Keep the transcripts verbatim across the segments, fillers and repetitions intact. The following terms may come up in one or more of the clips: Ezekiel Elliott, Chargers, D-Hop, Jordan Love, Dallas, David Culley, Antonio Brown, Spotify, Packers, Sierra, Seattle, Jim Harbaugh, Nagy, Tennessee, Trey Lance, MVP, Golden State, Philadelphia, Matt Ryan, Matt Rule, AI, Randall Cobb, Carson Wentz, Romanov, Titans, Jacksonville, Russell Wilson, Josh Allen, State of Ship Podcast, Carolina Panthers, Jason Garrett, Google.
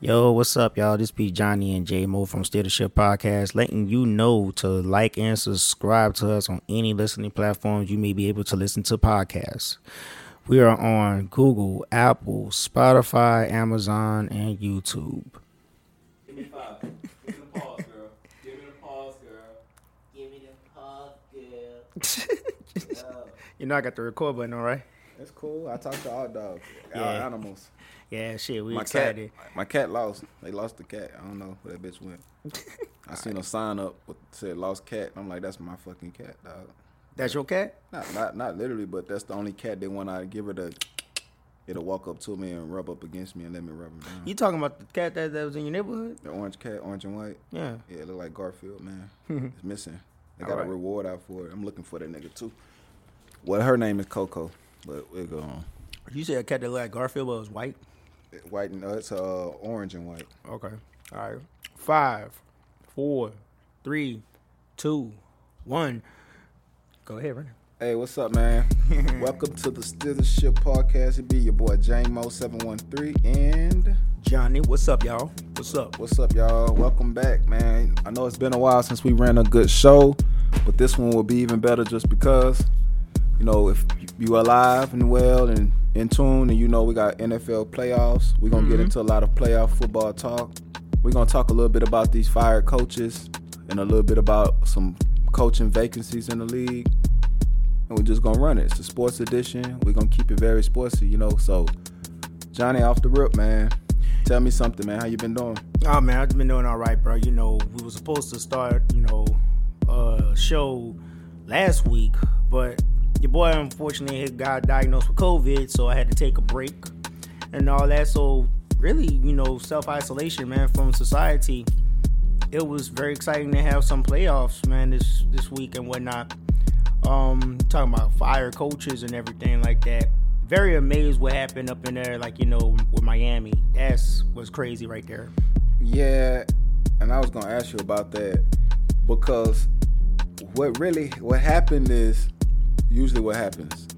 Yo, what's up, y'all? This be Johnny and J Mo from State of Ship Podcast, letting you know to like and subscribe to us on any listening platforms you may be able to listen to podcasts. We are on Google, Apple, Spotify, Amazon, and YouTube. Give me five. Give me the pause, girl. Give me the pause, girl. Give me the pause, girl. You know I got the record button, all right? That's cool. I talk to all dogs, yeah. All animals. Yeah, shit, we my excited. Cat, my cat lost. They lost the cat. I don't know where that bitch went. I seen right. a sign up with said lost cat. I'm like, that's my fucking cat, dog. That's your cat? Not, not, not literally, but that's the only cat they want. I give her the. It'll walk up to me and rub up against me and let me rub him down. You talking about the cat that, that was in your neighborhood? The orange cat, orange and white. Yeah. Yeah, it look like Garfield, man. It's missing. They got right. a reward out for it. I'm looking for that nigga too. Well, her name is Coco, but we'll go on. You said a cat that looked like Garfield but was white? White and no, it's uh, orange and white. Okay. All right. Five, four, three, two, one. Go ahead, Renner. Hey, what's up, man? Welcome to the Stillship Podcast. It be your boy J Mo seven one three and Johnny. What's up, y'all? What's up? What's up, y'all? Welcome back, man. I know it's been a while since we ran a good show, but this one will be even better just because, you know, if you alive and well and in tune, and you know we got N F L playoffs. We're going to mm-hmm. get into a lot of playoff football talk. We're going to talk a little bit about these fired coaches and a little bit about some coaching vacancies in the league. And we're just going to run it. It's the sports edition. We're going to keep it very sportsy, you know. So, Johnny, off the rip, man. Tell me something, man. How you been doing? Oh, man, I've been doing all right, bro. You know, we were supposed to start, you know, a show last week, but your boy, unfortunately, he got diagnosed with COVID, so I had to take a break and all that. So really, you know, self-isolation, man, from society. It was very exciting to have some playoffs, man, this this week and whatnot. Um, talking about fire coaches and everything like that. Very amazed what happened up in there, like, you know, with Miami. That's what's crazy right there. Yeah, and I was going to ask you about that because what really, what happened is, usually what happens,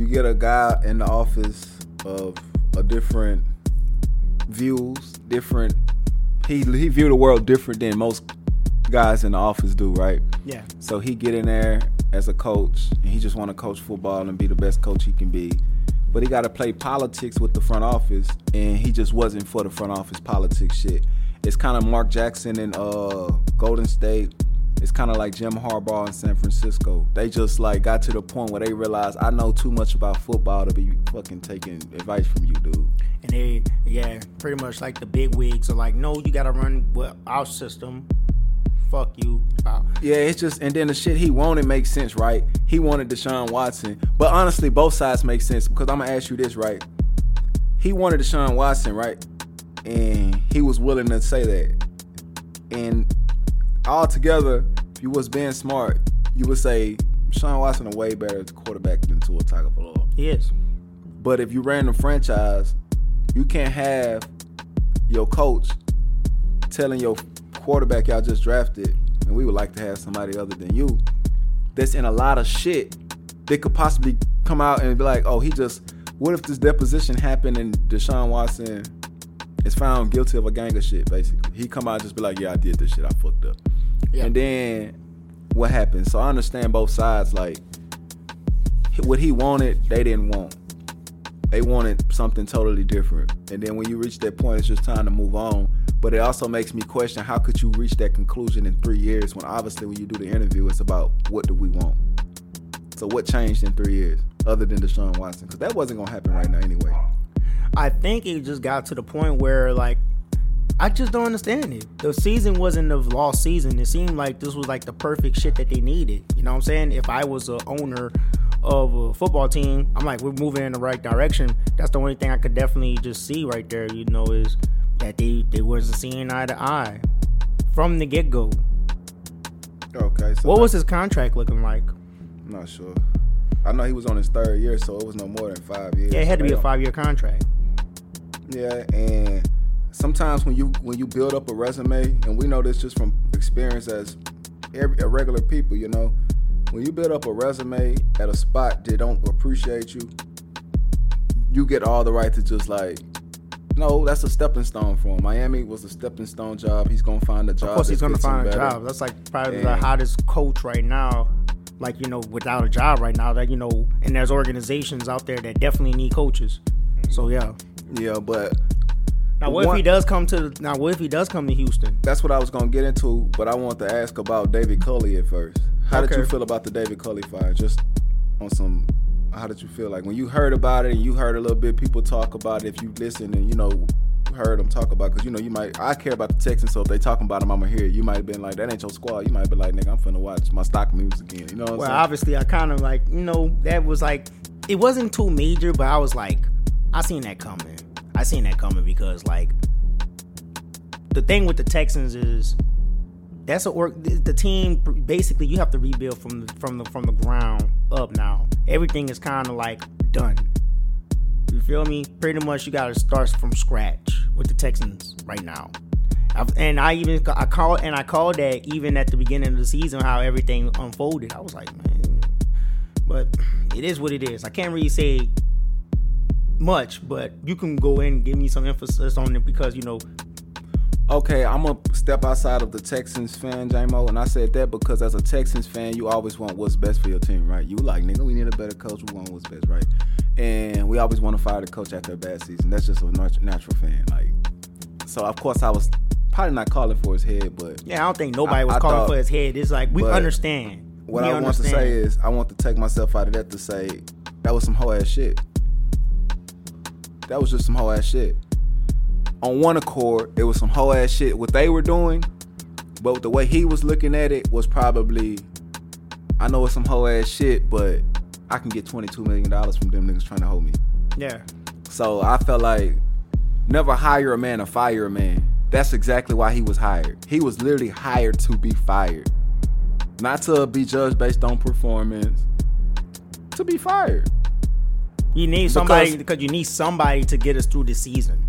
you get a guy in the office of a different views, different, he he view the world different than most guys in the office do, right? Yeah. So he get in there as a coach, and he just want to coach football and be the best coach he can be. But he got to play politics with the front office, and he just wasn't for the front office politics shit. It's kind of Mark Jackson in uh, Golden State. It's kind of like Jim Harbaugh in San Francisco. They just like got to the point where they realized I know too much about football to be fucking taking advice from you, dude. And they, yeah, pretty much like the big wigs are like, no, you got to run with our system. Fuck you. Wow. Yeah, it's just, and then the shit he wanted makes sense, right? He wanted Deshaun Watson. But honestly, both sides make sense because I'm going to ask you this, right? He wanted Deshaun Watson, right? And he was willing to say that. And altogether, if you was being smart, you would say Deshaun Watson a way better quarterback than Tua Tagovailoa. Yes. But if you ran the franchise, you can't have your coach telling your quarterback y'all just drafted, and we would like to have somebody other than you, that's in a lot of shit that could possibly come out and be like, oh, he just, what if this deposition happened and Deshaun Watson is found guilty of a gang of shit, basically. He come out and just be like, yeah, I did this shit. I fucked up. Yeah. And then what happened? So I understand both sides. Like, what he wanted, they didn't want. They wanted something totally different. And then when you reach that point, it's just time to move on. But it also makes me question, how could you reach that conclusion in three years when obviously when you do the interview, it's about what do we want? So what changed in three years other than Deshaun Watson? Because that wasn't going to happen right now anyway. I think it just got to the point where, like, I just don't understand it. The season wasn't a lost season. It seemed like this was like the perfect shit that they needed. You know what I'm saying? If I was a owner of a football team, I'm like, we're moving in the right direction. That's the only thing I could definitely just see right there, you know, is that they, they wasn't seeing eye to eye from the get-go. Okay. So what was his contract looking like? I'm not sure. I know he was on his third year, so it was no more than five years. Yeah, it had to be a five-year contract. Yeah, and sometimes when you when you build up a resume, and we know this just from experience as regular people, you know, when you build up a resume at a spot that don't appreciate you, you get all the right to just like No, that's a stepping stone for him. Miami was a stepping stone job. He's going to find a job. Of course he's going to find a job. That's like probably and the hottest coach right now, like, you know, without a job right now. That, you know, and there's organizations out there that definitely need coaches. So, yeah. Yeah, but... Now what One, if he does come to now what if he does come to Houston? That's what I was gonna get into, but I want to ask about David Culley at first. How okay. did you feel about the David Culley fire? Just on some, how did you feel like when you heard about it and you heard a little bit people talk about it? If you listen and you know heard them talk about, because you know you might I care about the Texans, so if they talking about them, I'ma hear it. You might have been like, that ain't your squad. You might have been like, nigga, I'm finna watch my stock moves again. You know what I'm well, saying? Well, obviously I kind of like you know that was like it wasn't too major, but I was like I seen that coming. I seen that coming because, like, the thing with the Texans is that's a org. The team basically you have to rebuild from the, from the from the ground up. Now everything is kind of like done. You feel me? Pretty much you got to start from scratch with the Texans right now. I've, and I even I call and I called that even at the beginning of the season how everything unfolded. I was like, man, but it is what it is. I can't really say much, but you can go in and give me some emphasis on it because, you know. Okay, I'm going to step outside of the Texans fan, J-Mo, and I said that because as a Texans fan, you always want what's best for your team, right? You like, nigga, we need a better coach. We want what's best, right? And we always want to fire the coach after a bad season. That's just a nat- natural fan. Like, so, of course, I was probably not calling for his head, but... Yeah, I don't think nobody I, was I calling thought, for his head. It's like, we understand. What we I understand. want to say is, I want to take myself out of that to say, that was some whole-ass shit. That was just some whole ass shit. On one accord, it was some whole ass shit what they were doing, but the way he was looking at it was probably, I know it's some whole ass shit, but I can get twenty-two million dollars from them niggas trying to hold me. Yeah. So I felt like never hire a man or fire a man. That's exactly why he was hired. He was literally hired to be fired. Not to be judged based on performance, to be fired. You need somebody because you need somebody to get us through the season.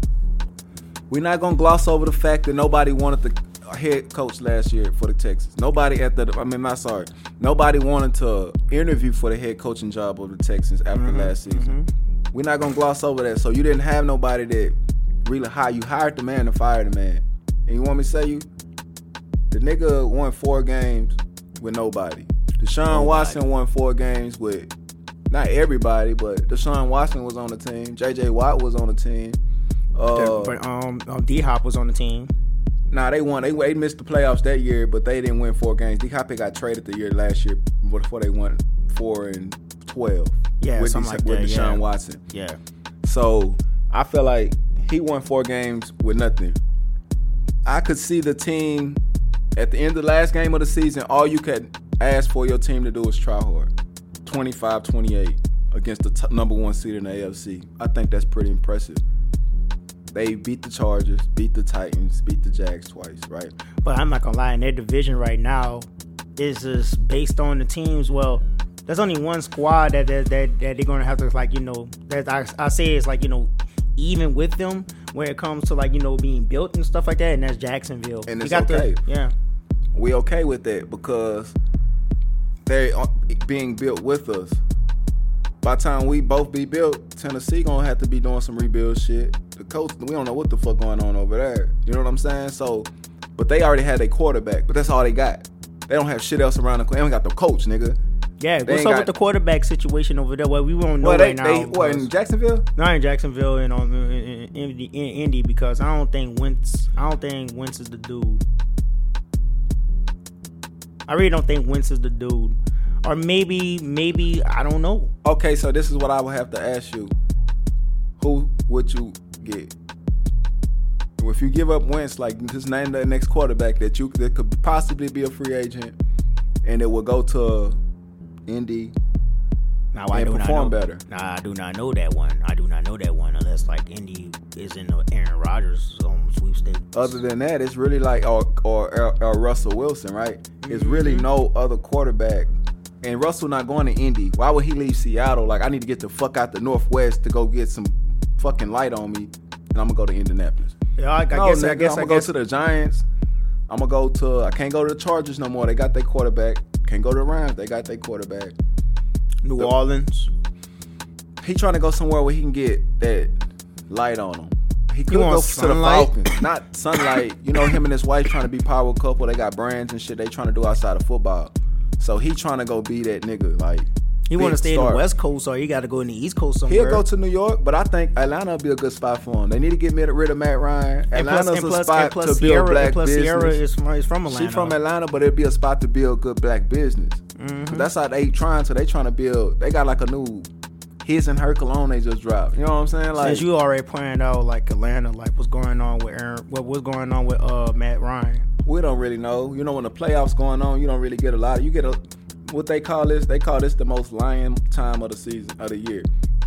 We're not gonna gloss over the fact that nobody wanted the head coach last year for the Texans. Nobody at the I mean, not sorry. Nobody wanted to interview for the head coaching job of the Texans after mm-hmm, last season. Mm-hmm. We're not gonna gloss over that. So you didn't have nobody that really hired you. Hired the man to fire the man. And you want me to say you? The nigga won four games with nobody. Deshaun nobody. Watson won four games with. Not everybody, but Deshaun Watson was on the team. J J. Watt was on the team. Uh, but um, D-Hop was on the team. Nah, they won. They, they missed the playoffs that year, but they didn't win four games. D-Hop got traded the year last year before they won four and twelve. Yeah, with something De- like that. With Deshaun yeah. Watson. Yeah. So I feel like he won four games with nothing. I could see the team at the end of the last game of the season. All you could ask for your team to do is try hard. twenty-five twenty-eight against the t- number one seed in the A F C. I think that's pretty impressive. They beat the Chargers, beat the Titans, beat the Jags twice, right? But I'm not going to lie, in their division right now is just based on the teams. Well, there's only one squad that that, that, that they're going to have to, like, you know, that I, I say is, like, you know, even with them when it comes to, like, you know, being built and stuff like that, and that's Jacksonville. And it's got okay. The, yeah. We okay with that because they are being built with us. By the time we both be built, Tennessee gonna have to be doing some rebuild shit. The coach, we don't know what the fuck going on over there. You know what I'm saying? So, but they already had a quarterback, but that's all they got. They don't have shit else around the They don't got the coach, nigga. Yeah, they what's up got, with the quarterback situation over there? Well, we won't know well, they, right now. They, what, in Jacksonville? Not in Jacksonville and on in, in, in, in Indy because I don't think Wentz. I don't think Wentz is the dude. I really don't think Wentz is the dude. Or maybe, maybe, I don't know. Okay, so this is what I would have to ask you. Who would you get? If you give up Wentz, like, just name the next quarterback that you that could possibly be a free agent and it will go to Indy now, and I do perform not know, better. Nah, I do not know that one. I do not know that one unless, like, Indy is in the Aaron Rodgers um, sweepstakes. Other than that, it's really like, or, or, or Russell Wilson, right? Mm-hmm. It's really no other quarterback. And Russell not going to Indy. Why would he leave Seattle? Like, I need to get the fuck out the Northwest to go get some fucking light on me, and I'm going to go to Indianapolis. Yeah, I, I no, guess, nigga, I guess, I'm going to go to the Giants. I'm going to go to, I can't go to the Chargers no more. They got their quarterback. Can't go to the Rams. They got their quarterback. New the, Orleans. He trying to go somewhere where he can get that light on him. he could go to the Falcons. Not Sunlight. You know, him and his wife trying to be power couple. They got brands and shit they trying to do outside of football. So he trying to go be that nigga. Like, he want to stay in the West Coast, or he got to go in the East Coast somewhere. He'll go to New York, but I think Atlanta will be a good spot for him. They need to get rid of Matt Ryan. Atlanta's and plus, and plus, a spot plus to Sierra, build black and plus business. Sierra is from, is from Atlanta. She's from Atlanta, but it'll be a spot to build good black business. Mm-hmm. That's how they trying to. They trying to build. They got like a new his and her cologne they just dropped. You know what I'm saying? Like, since you already pointed out, like Atlanta, like what's going on with Aaron, what what's going on with uh Matt Ryan? We don't really know. You know, when the playoffs going on, you don't really get a lot. You get a what they call this, they call this the most lying time of the season, of the year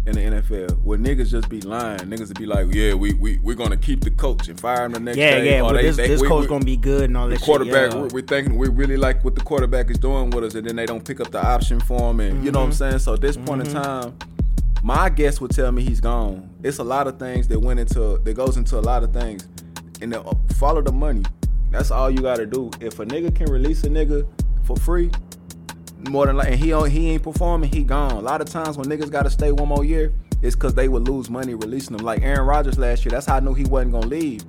in the N F L, where niggas just be lying. Niggas would be like, yeah, we, we, we're going to keep the coach and fire him the next yeah, day. Yeah, yeah, well, this, they, this we, coach going to be good and all this quarterback, shit. Yeah. We're, we're thinking we really like what the quarterback is doing with us, and then they don't pick up the option for him. And mm-hmm. you know what I'm saying? So at this mm-hmm. point in time, my guess would tell me he's gone. It's a lot of things that went into, that goes into a lot of things. And the, uh, follow the money. That's all you got to do. If a nigga can release a nigga for free, more than like, and he he ain't performing, he gone. A lot of times when niggas gotta stay one more year, it's because they would lose money releasing them. Like Aaron Rodgers last year, that's how I knew he wasn't gonna leave,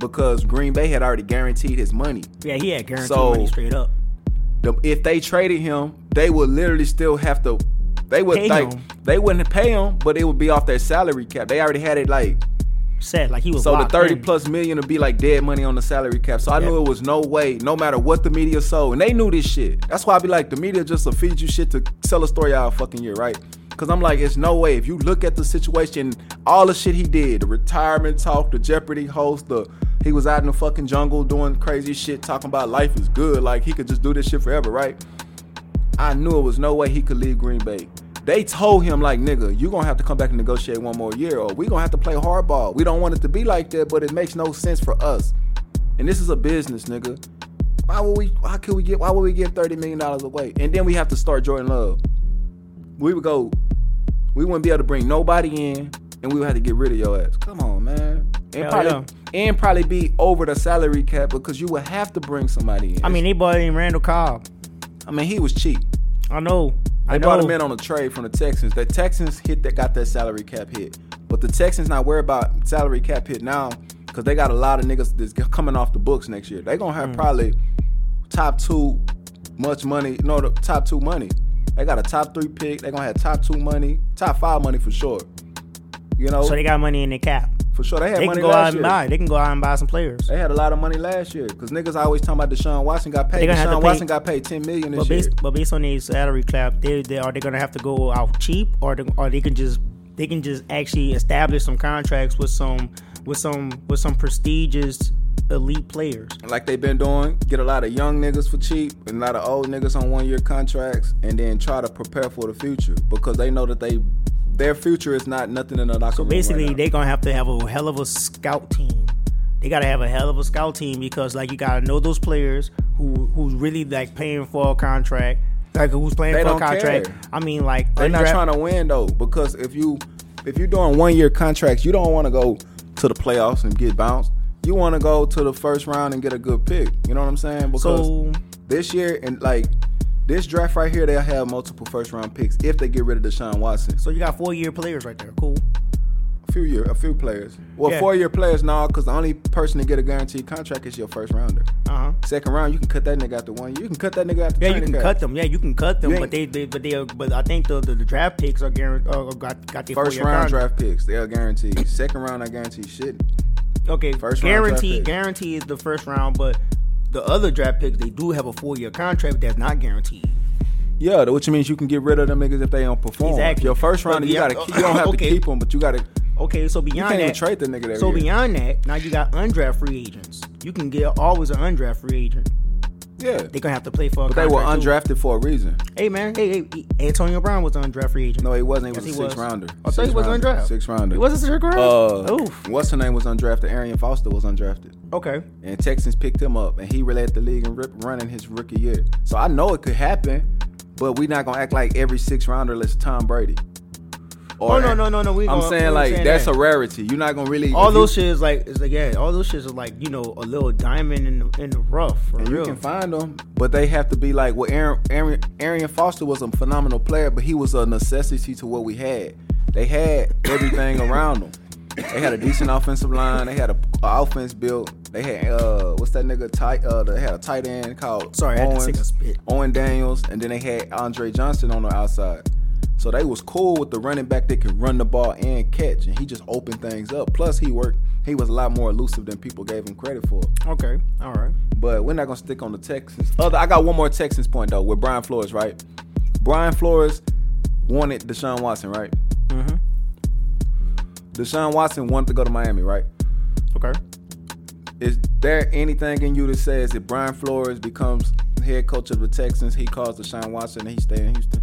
because Green Bay had already guaranteed his money. Yeah, he had guaranteed so, money straight up. The, if they traded him, they would literally still have to. They would pay like him. They wouldn't pay him, but it would be off their salary cap. They already had it like set, like he was. So the thirty in. plus million would be like dead money on the salary cap. So I yeah. knew it was no way, no matter what the media sold, and they knew this shit. That's why I be like, the media just will feed you shit to sell a story all fucking year, right? Because I'm like, it's no way. If you look at the situation, all the shit he did, the retirement talk, the Jeopardy host, the he was out in the fucking jungle doing crazy shit, talking about life is good, like he could just do this shit forever, right? I knew it was no way he could leave Green Bay. They told him, like, nigga, you're going to have to come back and negotiate one more year, or we're going to have to play hardball. We don't want it to be like that, but it makes no sense for us. And this is a business, nigga. Why would we, why could we get, why would we give thirty million dollars away? And then we have to start Jordan Love. We would go, we wouldn't be able to bring nobody in, and we would have to get rid of your ass. Come on, man. And probably, yeah. and probably be over the salary cap, because you would have to bring somebody in. I mean, they bought in Randall Cobb. I mean, he was cheap. I know. They brought him in on a trade from the Texans. The Texans hit that got that salary cap hit. But the Texans not worried about salary cap hit now, because they got a lot of niggas that's coming off the books next year. They going to have mm. probably top two much money. No, the top two money. They got a top three pick. They going to have top two money. Top five money for sure. You know? So they got money in their cap. For sure. They had they money can go last out and year. Buy. They can go out and buy some players. They had a lot of money last year, because niggas always talking about Deshaun Watson got paid. Deshaun Watson pay, got paid ten million dollars this but based, year. But based on their salary cap, they, they, are they going to have to go out cheap, or they, or they can just they can just actually establish some contracts with some with some with some prestigious elite players? Like they've been doing, get a lot of young niggas for cheap and a lot of old niggas on one year contracts, and then try to prepare for the future, because they know that they. Their future is not nothing in the locker room. So basically, right, they're going to have to have a hell of a scout team. They got to have a hell of a scout team, because, like, you got to know those players who who's really, like, paying for a contract. Like, who's playing they for a contract. Care. I mean, like. They're not draft- trying to win, though, because if, you, if you're doing one-year contracts, you don't want to go to the playoffs and get bounced. You want to go to the first round and get a good pick. You know what I'm saying? Because so, this year, and, like. This draft right here, they'll have multiple first-round picks if they get rid of Deshaun Watson. So you got four-year players right there. Cool. A few year, a few players. Well, yeah. four-year players now, because the only person to get a guaranteed contract is your first-rounder. Uh-huh. Second round, you can cut that nigga after one year. You can cut that nigga after. Yeah, you can guys. cut them. Yeah, you can cut them. But they, they, but they, but I think the the, the draft picks are guaranteed. Uh, got got their first-round draft picks. They are guaranteed. Second round, I guarantee shit. Okay. First guarantee, guarantee is the first round, but. The other draft picks, they do have a four-year contract that's not guaranteed. Yeah, which means you can get rid of them niggas if they don't perform. Exactly. Your first round, you gotta keep, you don't have okay. to keep them, but you gotta. Okay, so beyond you can't that, even trade the nigga that. So year. Beyond that, now you got undrafted free agents. You can get always an undrafted free agent. Yeah, they're gonna have to play for. A but they were undrafted too. For a reason. Hey man, hey, hey, Antonio Brown was an undrafted free agent. No, he wasn't. He was yes, a six rounder. I thought he was undrafted. Six rounder. He wasn't six rounder. Uh, Oof. What's her name was undrafted. Arian Foster was undrafted. Okay. And Texans picked him up, and he led the league and running his rookie year. So I know it could happen, but we're not gonna act like every six rounder is Tom Brady. Or oh no no no no! We I'm gonna, saying like saying that's that. A rarity. You're not gonna really all those you, shit is like is like yeah. All those shits are like you know a little diamond in the, in the rough. For and real. You can find them, but they have to be like well. Aaron Aaron Arian Foster was a phenomenal player, but he was a necessity to what we had. They had everything around them. They had a decent offensive line. They had an offense built. They had uh, what's that nigga tight? Uh, they had a tight end called sorry, Owens, I had to take a spit. Owen Daniels, and then they had Andre Johnson on the outside. So they was cool with the running back that could run the ball and catch, and he just opened things up. Plus, he worked. He was a lot more elusive than people gave him credit for. Okay, all right. But we're not gonna stick on the Texans. Other, I got one more Texans point though with Brian Flores, right? Brian Flores wanted Deshaun Watson, right? Mm-hmm. Deshaun Watson wanted to go to Miami, right? Okay. Is there anything in you that says if Brian Flores becomes head coach of the Texans, he calls Deshaun Watson and he stays in Houston?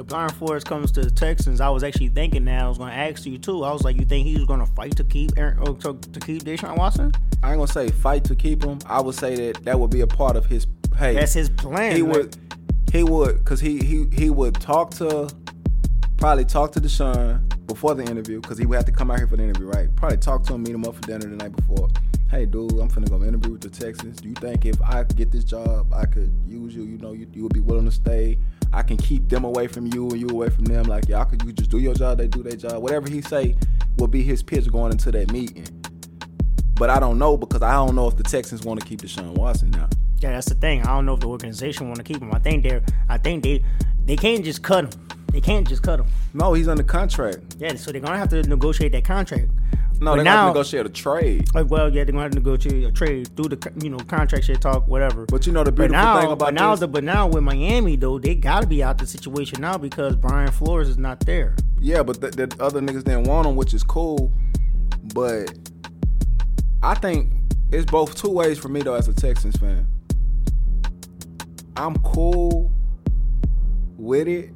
If Brian Flores comes to the Texans, I was actually thinking that. I was going to ask you, too. I was like, you think he's going to fight to keep Aaron, or to, to keep Deshaun Watson? I ain't going to say fight to keep him. I would say that that would be a part of his, hey. That's his plan. He like, would, he would, because he, he, he would talk to, probably talk to Deshaun before the interview, because he would have to come out here for the interview, right? Probably talk to him, meet him up for dinner the night before. Hey, dude, I'm finna go interview with the Texans. Do you think if I get this job, I could use you? You know, you, you would be willing to stay. I can keep them away from you and you away from them. Like, y'all could you just do your job, they do their job. Whatever he say will be his pitch going into that meeting. But I don't know because I don't know if the Texans want to keep Deshaun Watson now. Yeah, that's the thing. I don't know if the organization want to keep him. I think they're. I think they. They can't just cut him. They can't just cut him. No, he's under contract. Yeah, so they're gonna have to negotiate that contract. No, but they're now, gonna have to negotiate a trade. Like, well, yeah, they're gonna have to negotiate a trade through the you know contract shit talk, whatever. But you know the beautiful now, thing about but now, this, the, but now with Miami though, they gotta be out the situation now because Brian Flores is not there. Yeah, but the, the other niggas didn't want him, which is cool. But I think it's both two ways for me though as a Texans fan. I'm cool with it,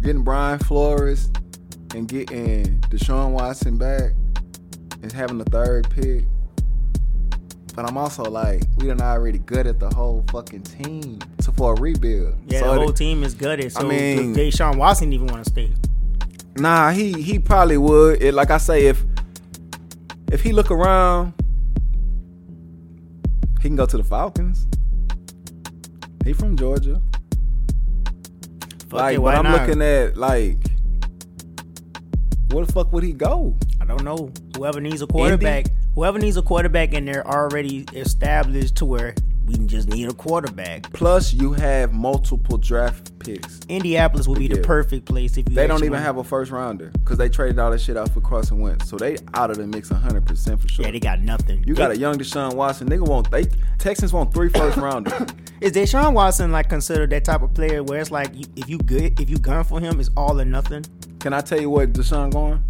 getting Brian Flores and getting Deshaun Watson back. Is having the third pick. But I'm also like, we done already gutted the whole fucking team to, for a rebuild. Yeah, so the whole it, team is gutted. So I mean, Deshaun Watson didn't even want to stay. Nah, he he probably would. It, like I say, if if he look around, he can go to the Falcons. He from Georgia. Fuck like, it, why but I'm not? Looking at like, where the fuck would he go? I don't know. Whoever needs a quarterback, Indy? whoever needs a quarterback in there already established to where we just need a quarterback. Plus, you have multiple draft picks. Indianapolis would be yeah. the perfect place if you They don't even win. Have a first rounder because they traded all that shit out for Carson Wentz. So they out of the mix one hundred percent for sure. Yeah, they got nothing. You they, got a young Deshaun Watson. Nigga want they Texans want three first rounders. Is Deshaun Watson like considered that type of player where it's like if you good, if you gun for him, it's all or nothing? Can I tell you where Deshaun going?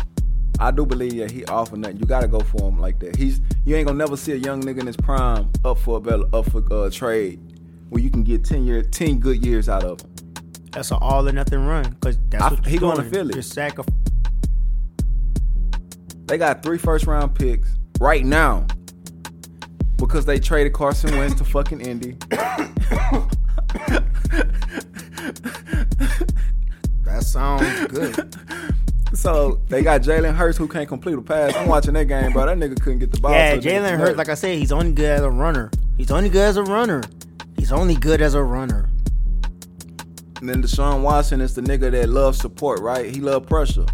I do believe that he off or nothing. You gotta go for him like that. He's you ain't gonna never see a young nigga in his prime up for a better, up for a trade where you can get ten year, ten good years out of him. That's an all or nothing run because that's I, what you're he doing. Gonna feel it. You're sacrif- they got three first round picks right now because they traded Carson Wentz to fucking Indy. That sounds good. So they got Jalen Hurts who can't complete a pass. I'm watching that game, bro. That nigga couldn't get the ball. Yeah, Jalen Hurts, like I said, he's only good as a runner. He's only good as a runner. He's only good as a runner. And then Deshaun Watson is the nigga that loves support, right? He loves pressure.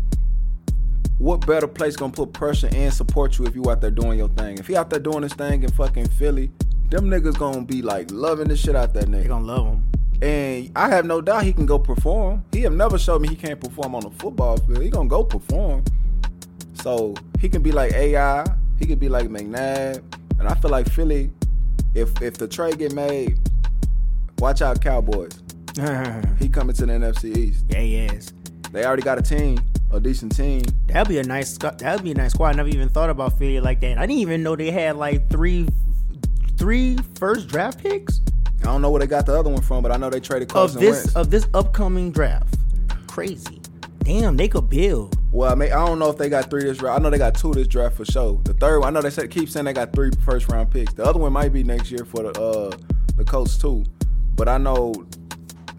What better place gonna put pressure and support you if you out there doing your thing? If he out there doing his thing in fucking Philly, them niggas gonna be like loving the shit out that nigga. They gonna love him. And I have no doubt he can go perform. He have never showed me he can't perform on a football field. He gonna go perform. So he can be like A I. He could be like McNabb. And I feel like Philly, if if the trade get made, watch out Cowboys. He coming to the N F C East. Yeah, he is. They already got a team, a decent team. That'd be a nice. That'd be a nice squad. I never even thought about Philly like that. I didn't even know they had like three, three first draft picks. I don't know where they got the other one from, but I know they traded Carson of this Wentz. Of this upcoming draft. Crazy. Damn, they could build. Well, I mean, I don't know if they got three this draft. I know they got two this draft for sure. The third one, I know they said, keep saying they got three first round picks. The other one might be next year for the uh, the Colts too. But I know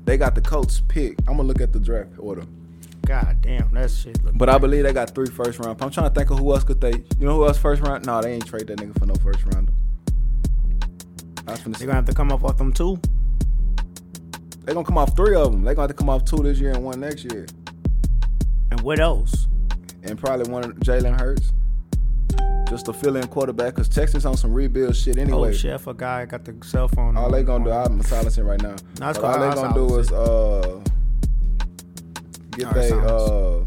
they got the Colts pick. I'm gonna look at the draft order. God damn, that shit look. But bad. I believe they got three first round. I'm trying to think of who else could they. You know who else first round? No, they ain't trade that nigga for no first rounder. They're going to have to come off off them two. They're going to come off three of them. They're going to have to come off two this year and one next year. And what else? and probably one of Jalen Hurts. Just a fill-in quarterback, because Texans on some rebuild shit anyway. Oh, shit, I forgot. I got the cell phone. All they going to do, I'm silencing right now. No, it's all they going to do is uh, get they, uh,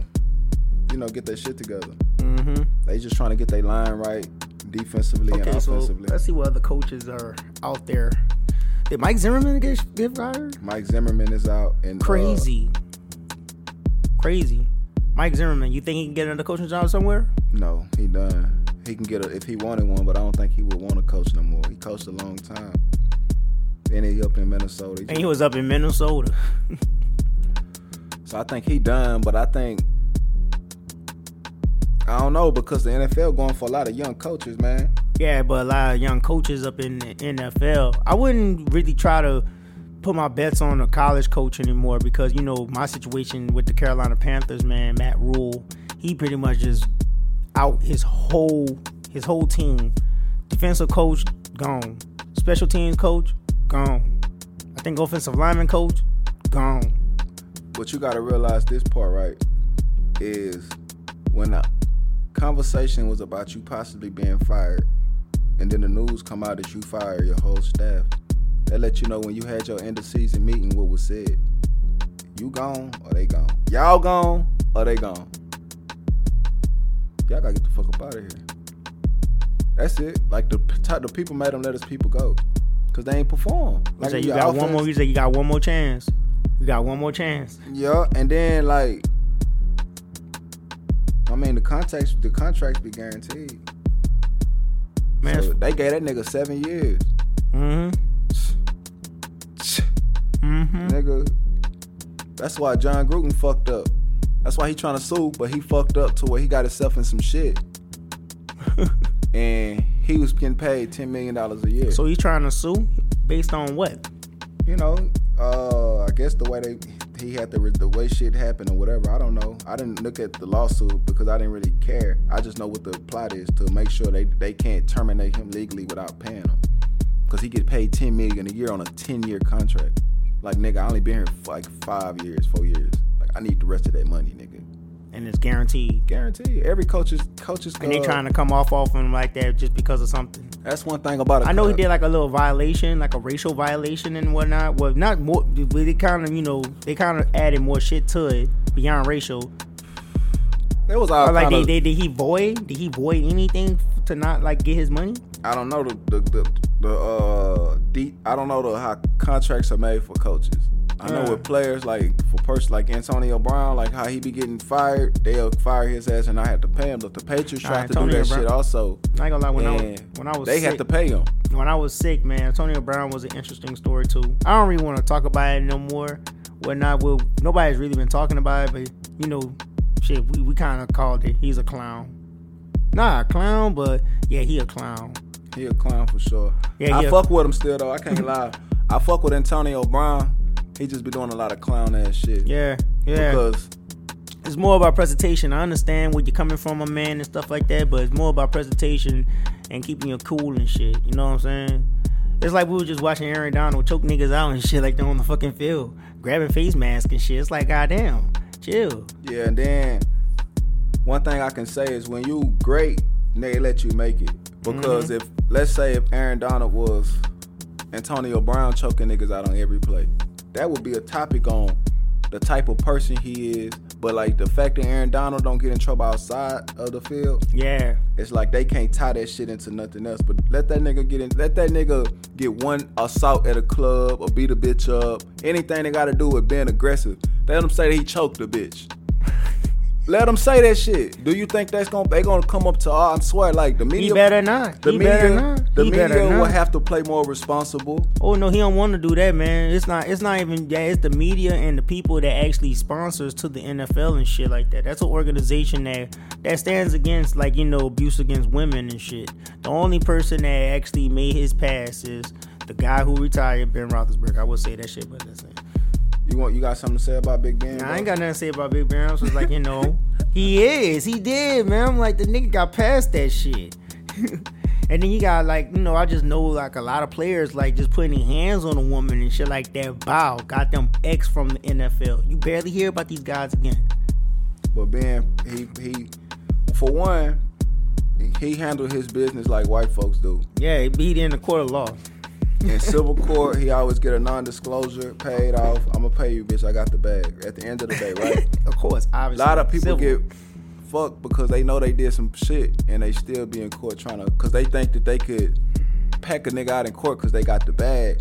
you know, get their shit together. Mm-hmm. They just trying to get their line right defensively okay, and offensively. So let's see what other coaches are out there. Did Mike Zimmerman get, get fired? Mike Zimmerman is out. And Crazy. Uh, Crazy. Mike Zimmerman, you think he can get another coaching job somewhere? No, he done. He can get a, if he wanted one, but I don't think he would want to coach no more. He coached a long time. Then he up in Minnesota. He and he was up in Minnesota. So I think he done, but I think, I don't know, because the N F L going for a lot of young coaches, man. Yeah, but a lot of young coaches up in the N F L. I wouldn't really try to put my bets on a college coach anymore because, you know, my situation with the Carolina Panthers, man, Matt Rule, he pretty much just out his whole his whole team. Defensive coach gone, special teams coach gone, I think offensive lineman coach gone. But you gotta realize this part, right, is when the conversation was about you possibly being fired and then the news come out that you fired your whole staff, that let you know when you had your end of season meeting what was said. You gone or they gone, y'all gone or they gone. Y'all gotta get the fuck up out of here. That's it. Like the the people made them let us people go, cause they ain't perform. Like you, you got offense. one more. You said you got one more chance. You got one more chance. Yeah, and then like, I mean the contracts, the contracts be guaranteed. Man, so they gave that nigga seven years. Mm-hmm. Mm-hmm. Nigga, that's why John Gruden fucked up. That's why he trying to sue, but he fucked up to where he got himself in some shit. And he was getting paid ten million dollars a year. So he's trying to sue based on what? You know, uh, I guess the way they he had to, the way shit happened or whatever. I don't know. I didn't look at the lawsuit because I didn't really care. I just know what the plot is to make sure they, they can't terminate him legally without paying him. Because he get paid ten million dollars a year on a ten-year contract. Like, nigga, I only been here for like five years, four years. I need the rest of that money, nigga. And it's guaranteed. Guaranteed. Every coach is coaches. And they trying to come off off him like that just because of something. That's one thing about it. I know he did like a little violation, like a racial violation and whatnot. Well, not more. They kind of, you know, they kind of added more shit to it beyond racial. It was all or like they, of, they did he void? Did he void anything to not like get his money? I don't know the the the, the uh the, I don't know the, how contracts are made for coaches. I know with players, like for person like Antonio Brown, like how he be getting fired, they'll fire his ass and I had to pay him. But the Patriots tried right, to Antonio do that Brown. Shit also. I ain't gonna lie, when I was, when I was they sick, had to pay him. When I was sick, man, Antonio Brown was an interesting story too. I don't really want to talk about it no more. Whatnot, well, nobody's really been talking about it, but you know, shit, we, we kind of called it. He's a clown. Nah, a clown, but yeah, he a clown. He a clown for sure. Yeah, I fuck a- with him still though. I can't lie. I fuck with Antonio Brown. He just be doing a lot of clown ass shit. Yeah, yeah. Because it's more about presentation. I understand where you're coming from, my man, and stuff like that. But it's more about presentation and keeping your cool and shit. You know what I'm saying? It's like we were just watching Aaron Donald choke niggas out and shit like they're on the fucking field, grabbing face masks and shit. It's like, goddamn, chill. Yeah, and then one thing I can say is when you great, they let you make it. Because mm-hmm. if let's say if Aaron Donald was Antonio Brown choking niggas out on every play. That would be a topic on the type of person he is. But, like, the fact that Aaron Donald don't get in trouble outside of the field. Yeah. It's like they can't tie that shit into nothing else. But let that nigga get in. Let that nigga get one assault at a club or beat a bitch up. Anything they got to do with being aggressive. Let him say that he choked a bitch. Let him say that shit. Do you think that's gonna they gonna come up to? Oh, I swear, like the media. He better not. The he media, better not. The he media will not. Have to play more responsible. Oh no, he don't want to do that, man. It's not. It's not even. Yeah, it's the media and the people that actually sponsors to the N F L and shit like that. That's an organization that that stands against, like, you know, abuse against women and shit. The only person that actually made his pass is the guy who retired, Ben Roethlisberger. I would say that shit, but that's it. You want you got something to say about Big Ben? Nah, I ain't got nothing to say about Big Ben. I was just like, you know, he is, he did, man. I'm like, the nigga got past that shit. And then you got like, you know, I just know like a lot of players like just putting their hands on a woman and shit like that. Bow, got them ex from the N F L. You barely hear about these guys again. But Ben, he he for one, he handled his business like white folks do. Yeah, he beat in the court of law. In civil court, he always get a non-disclosure paid off. I'm going to pay you, bitch. I got the bag at the end of the day, right? Of course, obviously. A lot of people civil. get fucked because they know they did some shit and they still be in court trying to, because they think that they could pack a nigga out in court because they got the bag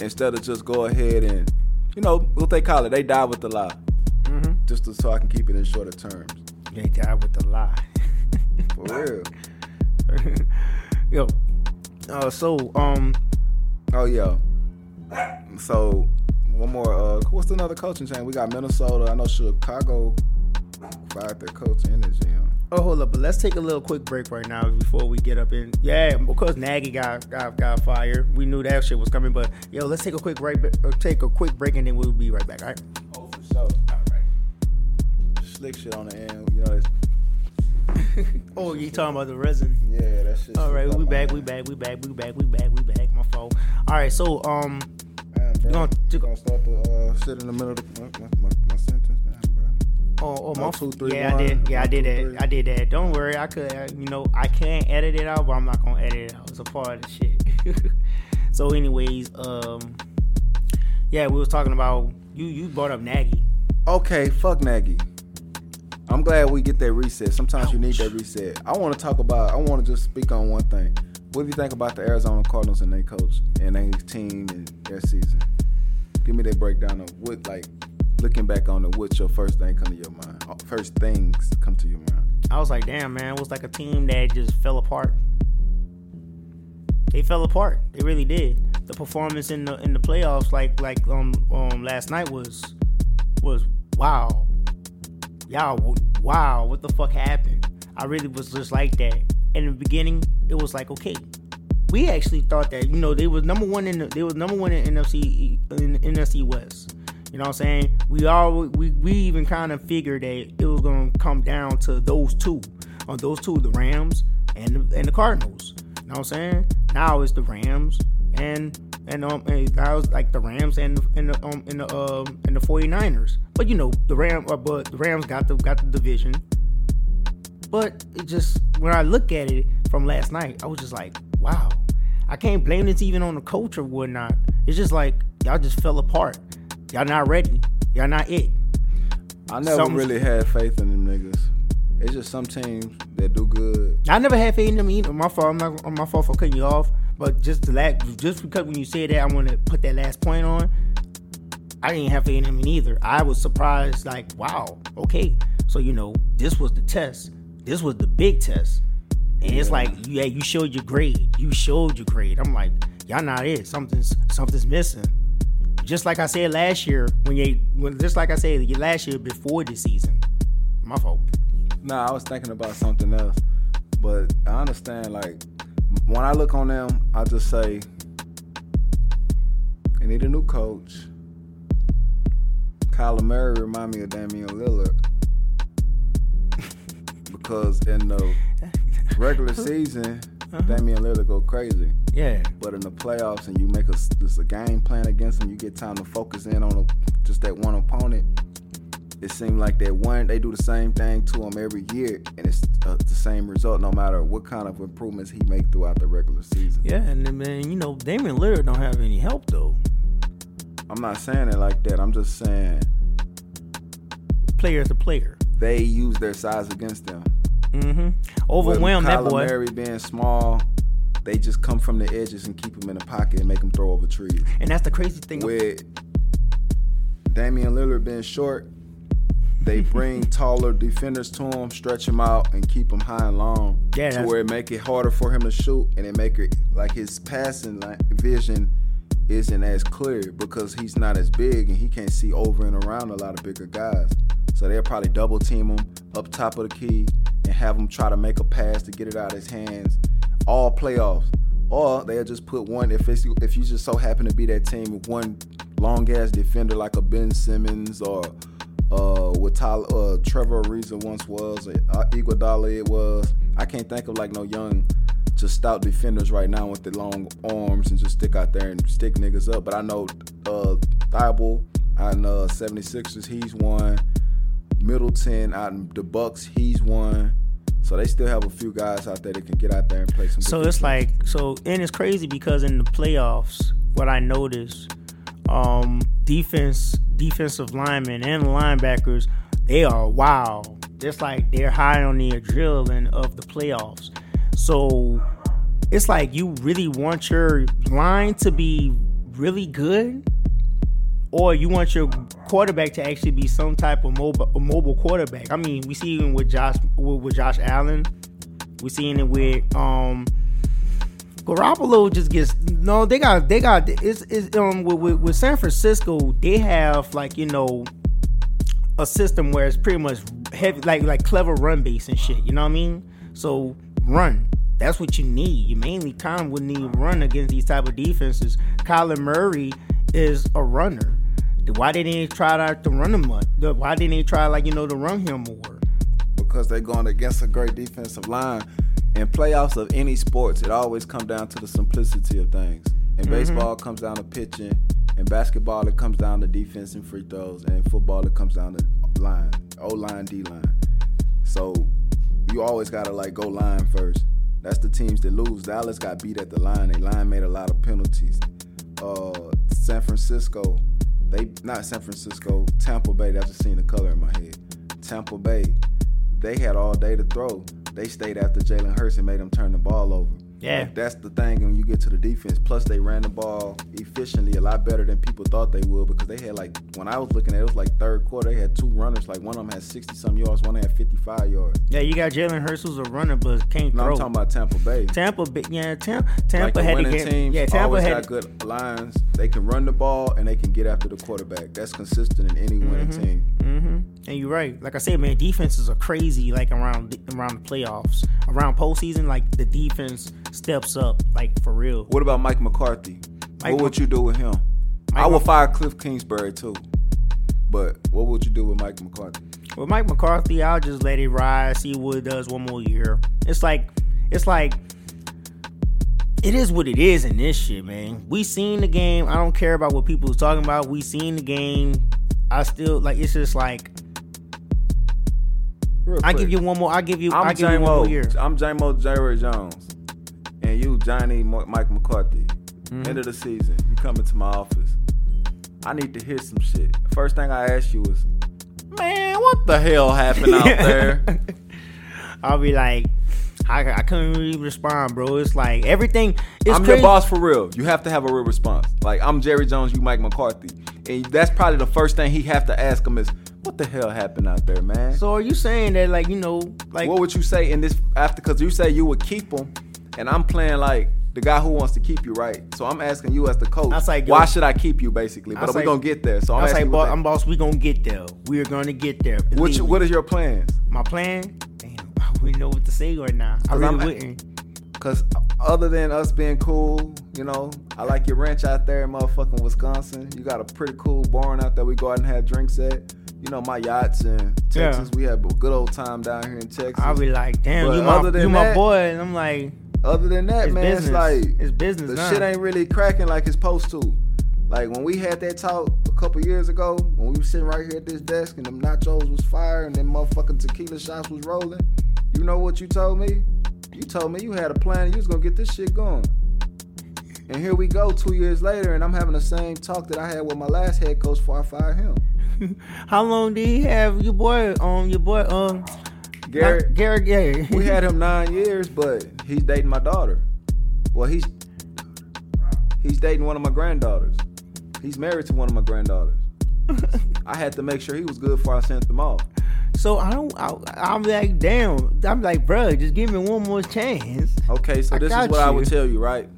instead of just go ahead and, you know, what they call it, they die with the lie. Mm-hmm. Just to, so I can keep it in shorter terms. They die with the lie. For real. Yo. Uh, so, um. Oh, yeah. So, one more. Uh, what's another coaching change? We got Minnesota. I know Chicago fired their coach in the gym. Oh, hold up. But let's take a little quick break right now before we get up in. Yeah, because Nagy got, got got fired. We knew that shit was coming. But, yo, let's take a quick break, take a quick break and then we'll be right back, all right? Oh, for sure. All right. Slick shit on the end. You know, it's. Oh, you talking about the resin? Yeah, that shit. All right, we back, we back, we back, we back, we back, we back. My fault. All right, so um, man, bro, you gonna, you gonna start the uh, shit in the middle of the, my, my, my sentence, man, bro. Oh, oh, no, my two, three, yeah, one, I did, yeah, one, I did two, that, I did that. Don't worry, I could, you know, I can't edit it out, but I'm not gonna edit it out. It's a part of the shit. So, anyways, um, yeah, we was talking about you. You brought up Nagy. Okay, fuck Nagy. I'm glad we get that reset. Sometimes you need that reset. I want to talk about, I want to just speak on one thing. What do you think about the Arizona Cardinals and their coach and their team and their season? Give me that breakdown of what, like, looking back on it, what's your first thing come to your mind? First things come to your mind. I was like, damn, man, it was like a team that just fell apart. They fell apart. They really did. The performance in the in the playoffs, like like um um last night was was wow. Y'all, wow, what the fuck happened? I really was just like that. In the beginning, it was like, okay, we actually thought that, you know, they was number one in the, they was number one in N F C in N F C West. You know what I'm saying? We all we, we even kind of figured that it was gonna come down to those two, on those two, the Rams and the, and the Cardinals. You know what I'm saying? Now it's the Rams and and um and now it's like the Rams and and the um and the um and the 49ers. But you know the Ram, but the Rams got the got the division. But it just when I look at it from last night, I was just like, wow, I can't blame this even on the coach or whatnot. It's just like y'all just fell apart. Y'all not ready. Y'all not it. I never Something's, really had faith in them niggas. It's just some teams that do good. I never had faith in them either. My fault. I'm not my fault for cutting you off. But just the last, just because when you say that, I want to put that last point on. I didn't have faith in him either. I was surprised, like, wow, okay. So, you know, this was the test. This was the big test. And yeah. It's like, yeah, you showed your grade. You showed your grade. I'm like, y'all not it. Something's something's missing. Just like I said last year, when you, when, just like I said last year before this season. My fault. Nah, I was thinking about something else. But I understand, like, when I look on them, I just say, they need a new coach. Kyler Murray remind me of Damian Lillard because in the regular season, uh-huh. Damian Lillard go crazy. Yeah. But in the playoffs, and you make a just a game plan against him, you get time to focus in on a, just that one opponent. It seemed like that one they do the same thing to him every year, and it's uh, the same result no matter what kind of improvements he make throughout the regular season. Yeah, and then man, you know Damian Lillard don't have any help though. I'm not saying it like that. I'm just saying player is a player. They use their size against them. Mm-hmm. Overwhelm that boy. Kyler Murray being small, they just come from the edges and keep him in the pocket and make him throw over trees. And that's the crazy thing. With Damian Lillard being short, they bring taller defenders to him, stretch him out, and keep him high and long. Yeah, to where it make it harder for him to shoot, and it make it like his passing like vision isn't as clear because he's not as big and he can't see over and around a lot of bigger guys. So they'll probably double team him up top of the key and have him try to make a pass to get it out of his hands all playoffs. Or they'll just put one, if it's, if you just so happen to be that team with one long ass defender like a Ben Simmons or uh, what Tyler, uh, Trevor Ariza once was, or Iguodala it was. I can't think of like no young just stout defenders right now with the long arms and just stick out there and stick niggas up. But I know uh, Thibault on uh, seventy-sixers, he's one. Middleton out in the Bucks, he's one. So they still have a few guys out there that can get out there and play some. So it's games. like so, and it's crazy because in the playoffs, what I noticed, um, defense, defensive linemen, and linebackers, they are wild. It's like they're high on the adrenaline of the playoffs. So it's like you really want your line to be really good, or you want your quarterback to actually be some type of mobile, mobile quarterback. I mean, we see it with Josh with, with Josh Allen. We seen it with um, Garoppolo. Just gets no. They got they got it's it's um with, with with San Francisco. They have like you know a system where it's pretty much heavy like like clever run base and shit. You know what I mean? So run. That's what you need. You mainly kind would need run against these type of defenses. Kyler Murray is a runner. Why didn't they try to, to run him up? Why didn't they try, like, you know, to run him more? Because they're going against a great defensive line. In playoffs of any sports, it always comes down to the simplicity of things. In mm-hmm. baseball, it comes down to pitching. In basketball, it comes down to defense and free throws. And in football, it comes down to line, O-line, D-line. So you always got to, like, go line first. That's the teams that lose. Dallas got beat at the line. Their line made a lot of penalties. Uh, San Francisco, they not San Francisco, Tampa Bay. That's just seen the color in my head. Tampa Bay, they had all day to throw. They stayed after Jalen Hurts and made him turn the ball over. Yeah. Like, that's the thing when you get to the defense. Plus, they ran the ball efficiently a lot better than people thought they would because they had like, when I was looking at it, it was like third quarter. They had two runners. Like, one of them had sixty-some yards. One had fifty-five yards. Yeah, you got Jalen Hurts who's a runner but can't no, throw. I'm talking about Tampa Bay. Tampa Bay. Yeah, Tam- Tampa like had to get. Teams yeah, Tampa had got good lines. They can run the ball and they can get after the quarterback. That's consistent in any winning mm-hmm. team. Mm-hmm. And you're right. Like I said, man, defenses are crazy like around, around the playoffs. Around postseason, like the defense steps up, like for real. What about Mike McCarthy? Mike what would you do with him? Mike I would Mc- fire Cliff Kingsbury too. But what would you do with Mike McCarthy? With Mike McCarthy, I'll just let it ride, see what it does one more year. It's like, it's like, it is what it is in this shit, man. We seen the game. I don't care about what people was talking about. We seen the game. I still like. It's just like. I give you one more. I give you. I give you one more year. I'm J-Mo Jerry Jones. And you, Johnny, Mike McCarthy, mm-hmm. end of the season, you come into my office. I need to hear some shit. First thing I ask you is, man, what the hell happened out there? I'll be like, I, I couldn't really respond, bro. It's like everything. It's I'm crazy. Your boss for real. You have to have a real response. Like, I'm Jerry Jones, you Mike McCarthy. And that's probably the first thing he have to ask him is, what the hell happened out there, man? So are you saying that, like, you know, like. What would you say in this after? Because you say you would keep him. And I'm playing like the guy who wants to keep you, right? So I'm asking you as the coach, like, why should I keep you, basically? But we're going to get there. So I'm asking like, boss, I'm boss, we're going to get there. We're going to get there. What, you, what is your plans? My plan? Damn, I wouldn't know what to say right now. I really I'm, wouldn't. Because other than us being cool, you know, I like your ranch out there in motherfucking Wisconsin. You got a pretty cool barn out there we go out and have drinks at. You know, my yachts in Texas. Yeah. We have a good old time down here in Texas. I'll be like, damn, but you my, you that, my boy. And I'm like... Other than that, it's man, business. It's like it's business. The huh? shit ain't really cracking like it's supposed to. Like when we had that talk a couple years ago, when we were sitting right here at this desk and them nachos was fire and them motherfucking tequila shots was rolling, you know what you told me? You told me you had a plan and you was gonna get this shit going. And here we go two years later and I'm having the same talk that I had with my last head coach before I fired him. How long did he have your boy on um, your boy um Garrett, Garrett, yeah. We had him nine years, but he's dating my daughter. Well, he's he's dating one of my granddaughters. He's married to one of my granddaughters. I had to make sure he was good before I sent them off. So I don't. I, I'm like, damn. I'm like, bro, just give me one more chance. Okay, so I this is what you. I would tell you, right?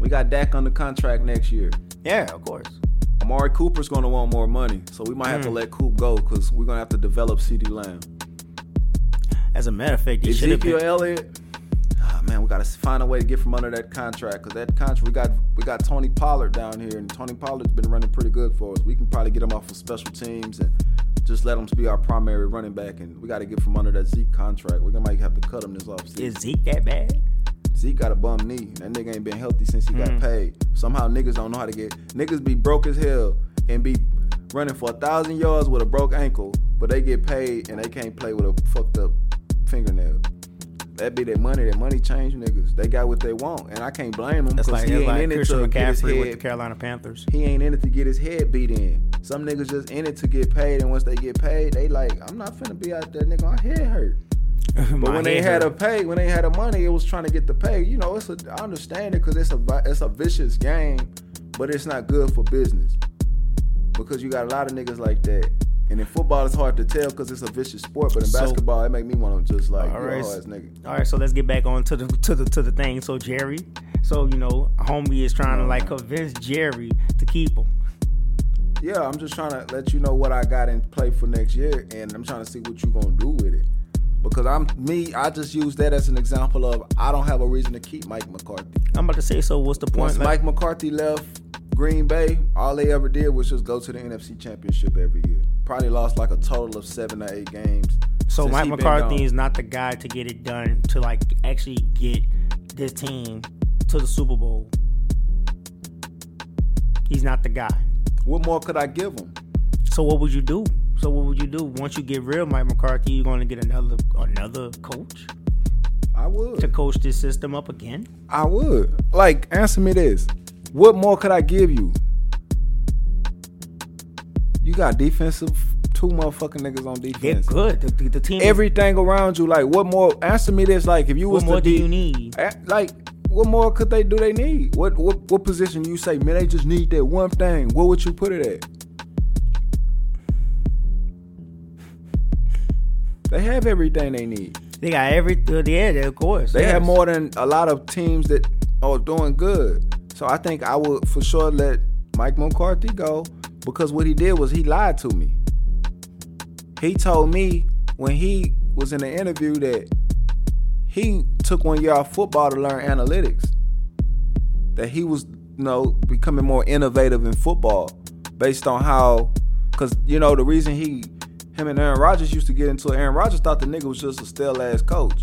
We got Dak under contract next year. Yeah, of course. Amari Cooper's gonna want more money, so we might have mm. to let Coop go because we're gonna have to develop CeeDee Lamb. As a matter of fact, you should have been. Ezekiel Elliott, oh, man, we got to find a way to get from under that contract because that contract, we got we got Tony Pollard down here, and Tony Pollard's been running pretty good for us. We can probably get him off of special teams and just let him be our primary running back, and we got to get from under that Zeke contract. We're going to might have to cut him this offseason. Is Zeke that bad? Zeke got a bum knee. That nigga ain't been healthy since he mm. got paid. Somehow niggas don't know how to get – niggas be broke as hell and be running for a thousand yards with a broke ankle but they get paid and they can't play with a fucked up fingernail. That be their money. Their money change niggas. They got what they want, and I can't blame them. That's like, he ain't like in Christian it to McCaffrey get head, with the Carolina Panthers. He ain't in it to get his head beat in. Some niggas just in it to get paid, and once they get paid, they like, I'm not finna be out there, nigga. My head hurt. But My when they had hurt. a pay, when they had the money, it was trying to get the pay. You know, it's a, I understand it because it's a it's a vicious game, but it's not good for business because you got a lot of niggas like that. And in football, it's hard to tell because it's a vicious sport. But in so, basketball, it make me want to just like, all right, ass nigga. All right, so let's get back on to the to the to the thing. So Jerry, so you know, homie is trying to like convince Jerry to keep him. Yeah, I'm just trying to let you know what I got in play for next year, and I'm trying to see what you gonna do with it. Because I'm me, I just use that as an example of I don't have a reason to keep Mike McCarthy. I'm about to say, so what's the point? Once like, Mike McCarthy left Green Bay, all they ever did was just go to the N F C Championship every year. Probably lost like a total of seven or eight games. So Mike McCarthy is not the guy to get it done, to like actually get this team to the Super Bowl. He's not the guy. What more could I give him? So what would you do? So what would you do once you get rid of Mike McCarthy? You're going to get another another coach. I would to coach this system up again. I would. Like, answer me this: what more could I give you? You got defensive two motherfucking niggas on defense. They're good. The, the, the team. Everything around you. Like, what more? Answer me this: like, if you was what more do de- you need? Like, what more could they do? They need what? What? What position you say? Man, they just need that one thing. What would you put it at? They have everything they need. They got everything. Yeah, of course. They yes. have more than a lot of teams that are doing good. So I think I would for sure let Mike McCarthy go because what he did was he lied to me. He told me when he was in the interview that he took one year off football to learn analytics. That he was, you know, becoming more innovative in football based on how, because, you know, the reason he... Him and Aaron Rodgers used to get into it. Aaron Rodgers thought the nigga was just a stale-ass coach.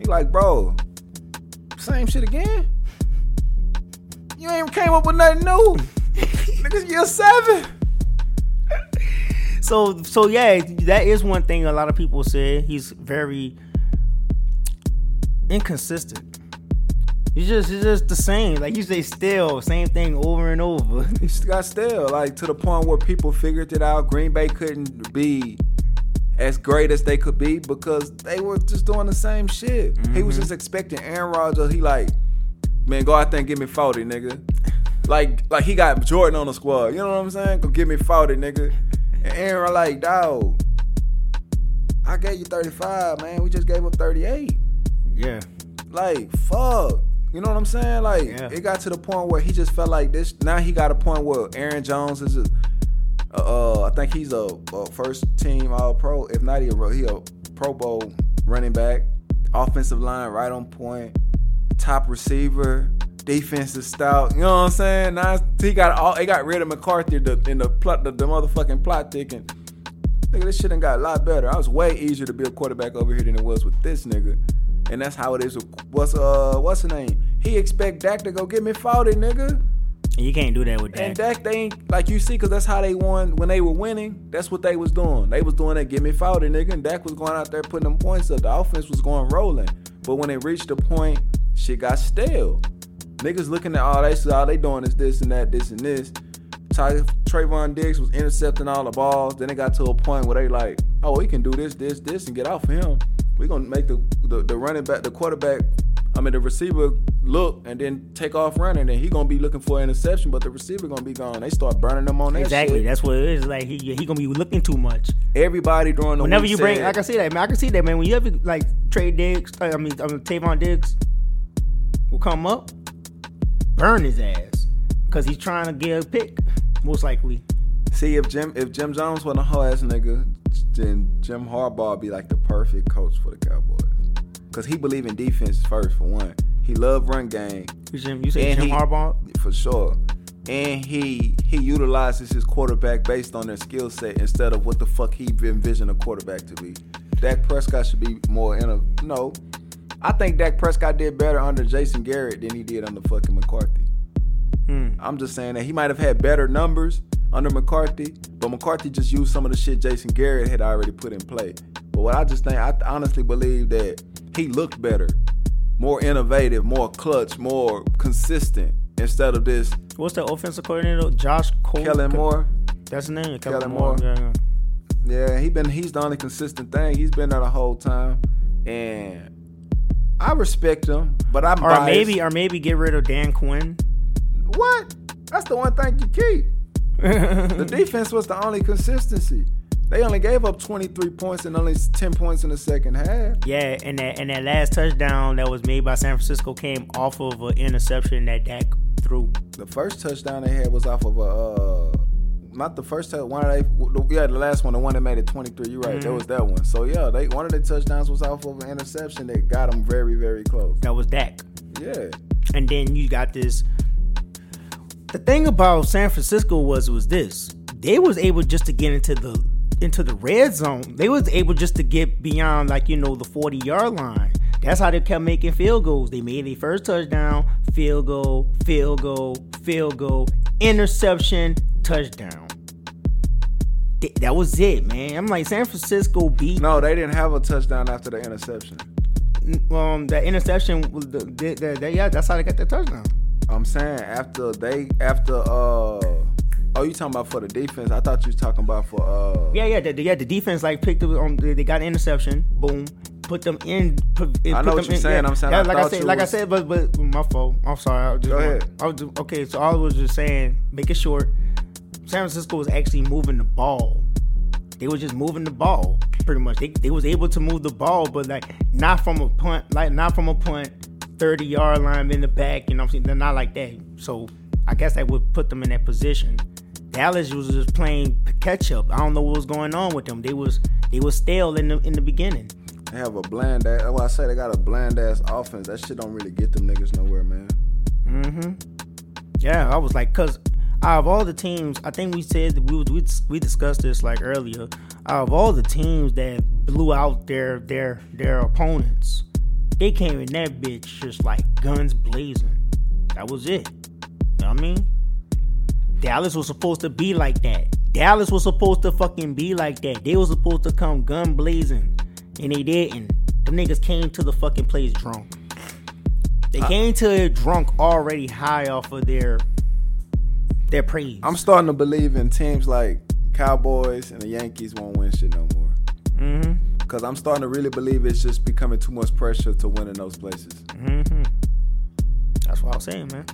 He like, bro, same shit again? You ain't came up with nothing new. Niggas year seven. So, so yeah, that is one thing a lot of people said. He's very inconsistent. He's just, he's just the same. Like, you say stale, same thing over and over. He got stale, like, to the point where people figured it out. Green Bay couldn't be as great as they could be because they were just doing the same shit. Mm-hmm. He was just expecting Aaron Rodgers. He like, man, go out there and give me forty, nigga. Like, like he got Jordan on the squad. You know what I'm saying? Go give me forty, nigga. And Aaron like, dog, I gave you thirty-five, man. We just gave up thirty-eight. Yeah. Like, fuck. You know what I'm saying? Like, yeah. It got to the point where he just felt like this. Now he got a point where Aaron Jones is, a, uh, uh, I think he's a, a first-team All-Pro. If not, he a, he a Pro Bowl running back. Offensive line right on point. Top receiver. Defense is stout. You know what I'm saying? Now he got all. They got rid of McCarthy in the the plot, the, the motherfucking plot thicken. Nigga, this shit done got a lot better. I was way easier to be a quarterback over here than it was with this nigga. And that's how it is with what's uh what's the name? He expect Dak to go get me forty, nigga. And you can't do that with Dak. And Dak, they ain't like you see, because that's how they won when they were winning. That's what they was doing. They was doing that get me forty, nigga. And Dak was going out there putting them points up. The offense was going rolling. But when it reached the point, shit got stale. Niggas looking at all they so all they doing is this and that, this and this. Ty, Trayvon Diggs was intercepting all the balls. Then it got to a point where they like, oh, he can do this, this, this, and get off of him. We're going to make the, the, the running back, the quarterback, I mean, the receiver look and then take off running. And he going to be looking for an interception, but the receiver going to be gone. They start burning them on that exactly. shit. Exactly. That's what it is. Like, he he going to be looking too much. Everybody during the Whenever week you bring, said, I can see that, man. I can see that, man. When you ever, like, Trey Diggs, I mean, I mean Trayvon Diggs will come up, burn his ass, because he's trying to get a pick, most likely. See, if Jim if Jim Jones wasn't a whole ass nigga, then Jim Harbaugh be like the perfect coach for the Cowboys. Because he believe in defense first, for one. He love run game. Jim, you say Jim he, Harbaugh? For sure. And he he utilizes his quarterback based on their skill set instead of what the fuck he envisioned a quarterback to be. Dak Prescott should be more in a... No. I think Dak Prescott did better under Jason Garrett than he did under fucking McCarthy. Hmm. I'm just saying that he might have had better numbers. under McCarthy, but McCarthy just used some of the shit Jason Garrett had already put in play. But what I just think, I honestly believe that he looked better, more innovative, more clutch, more consistent, instead of this. What's that offensive coordinator? Josh Cole? Kellen Moore. That's his name? Kellen, Kellen Moore. Moore. Yeah, yeah. yeah he been, he's the only consistent thing. He's been there the whole time. And I respect him, but I'm or biased. maybe or maybe get rid of Dan Quinn. What? That's the one thing you keep. The defense was the only consistency. They only gave up twenty-three points and only ten points in the second half. Yeah, and that and that last touchdown that was made by San Francisco came off of an interception that Dak threw. The first touchdown they had was off of a uh, not the first touchdown. One of they yeah the last one, the one that made it twenty-three. You're right, mm-hmm. That was that one. So yeah, they one of their touchdowns was off of an interception that got them very very close. That was Dak. Yeah, and then you got this. The thing about San Francisco was was this: they was able just to get into the into the red zone. They was able just to get beyond, like, you know, the forty-yard line. That's how they kept making field goals. They made their first touchdown, field goal, field goal, field goal, interception, touchdown. Th- that was it, man. I'm like, San Francisco beat. No, they didn't have a touchdown after the interception. Um, that interception was the, the, the, the yeah. That's how they got the touchdown. I'm saying after they after uh. Oh, you talking about for the defense? I thought you was talking about for uh. Yeah, yeah, the, yeah. The defense like picked up on. They got an interception. Boom, put them in. Put, put I know what you're in, saying. Yeah. I'm saying. Yeah, I like I said, like was... I said, but but my fault. I'm sorry. I was just, Go ahead. I was just, okay, so all I was just saying, make it short. San Francisco was actually moving the ball. They were just moving the ball pretty much. They they was able to move the ball, but like not from a punt, like not from a punt, thirty-yard line in the back. You know what I'm saying? They're not like that. So I guess that would put them in that position. Dallas was just playing catch up. I don't know what was going on with them. They was they was stale in the in the beginning. They have a bland ass. Well, I say they got a bland ass offense. That shit don't really get them niggas nowhere, man. Mm-hmm. Yeah, I was like, cause out of all the teams, I think we said that we we we discussed this like earlier. Out of all the teams that blew out their their their opponents, they came in that bitch just like guns blazing. That was it. You know what I mean? Dallas was supposed to be like that. Dallas was supposed to fucking be like that. They was supposed to come gun blazing, and they didn't. Them niggas came to the fucking place drunk. They uh, came to it drunk, already high off of their their praise. I'm starting to believe in teams like Cowboys and the Yankees won't win shit no more. Mm-hmm. Because I'm starting to really believe it's just becoming too much pressure to win in those places. Mm-hmm. That's what I was saying, man.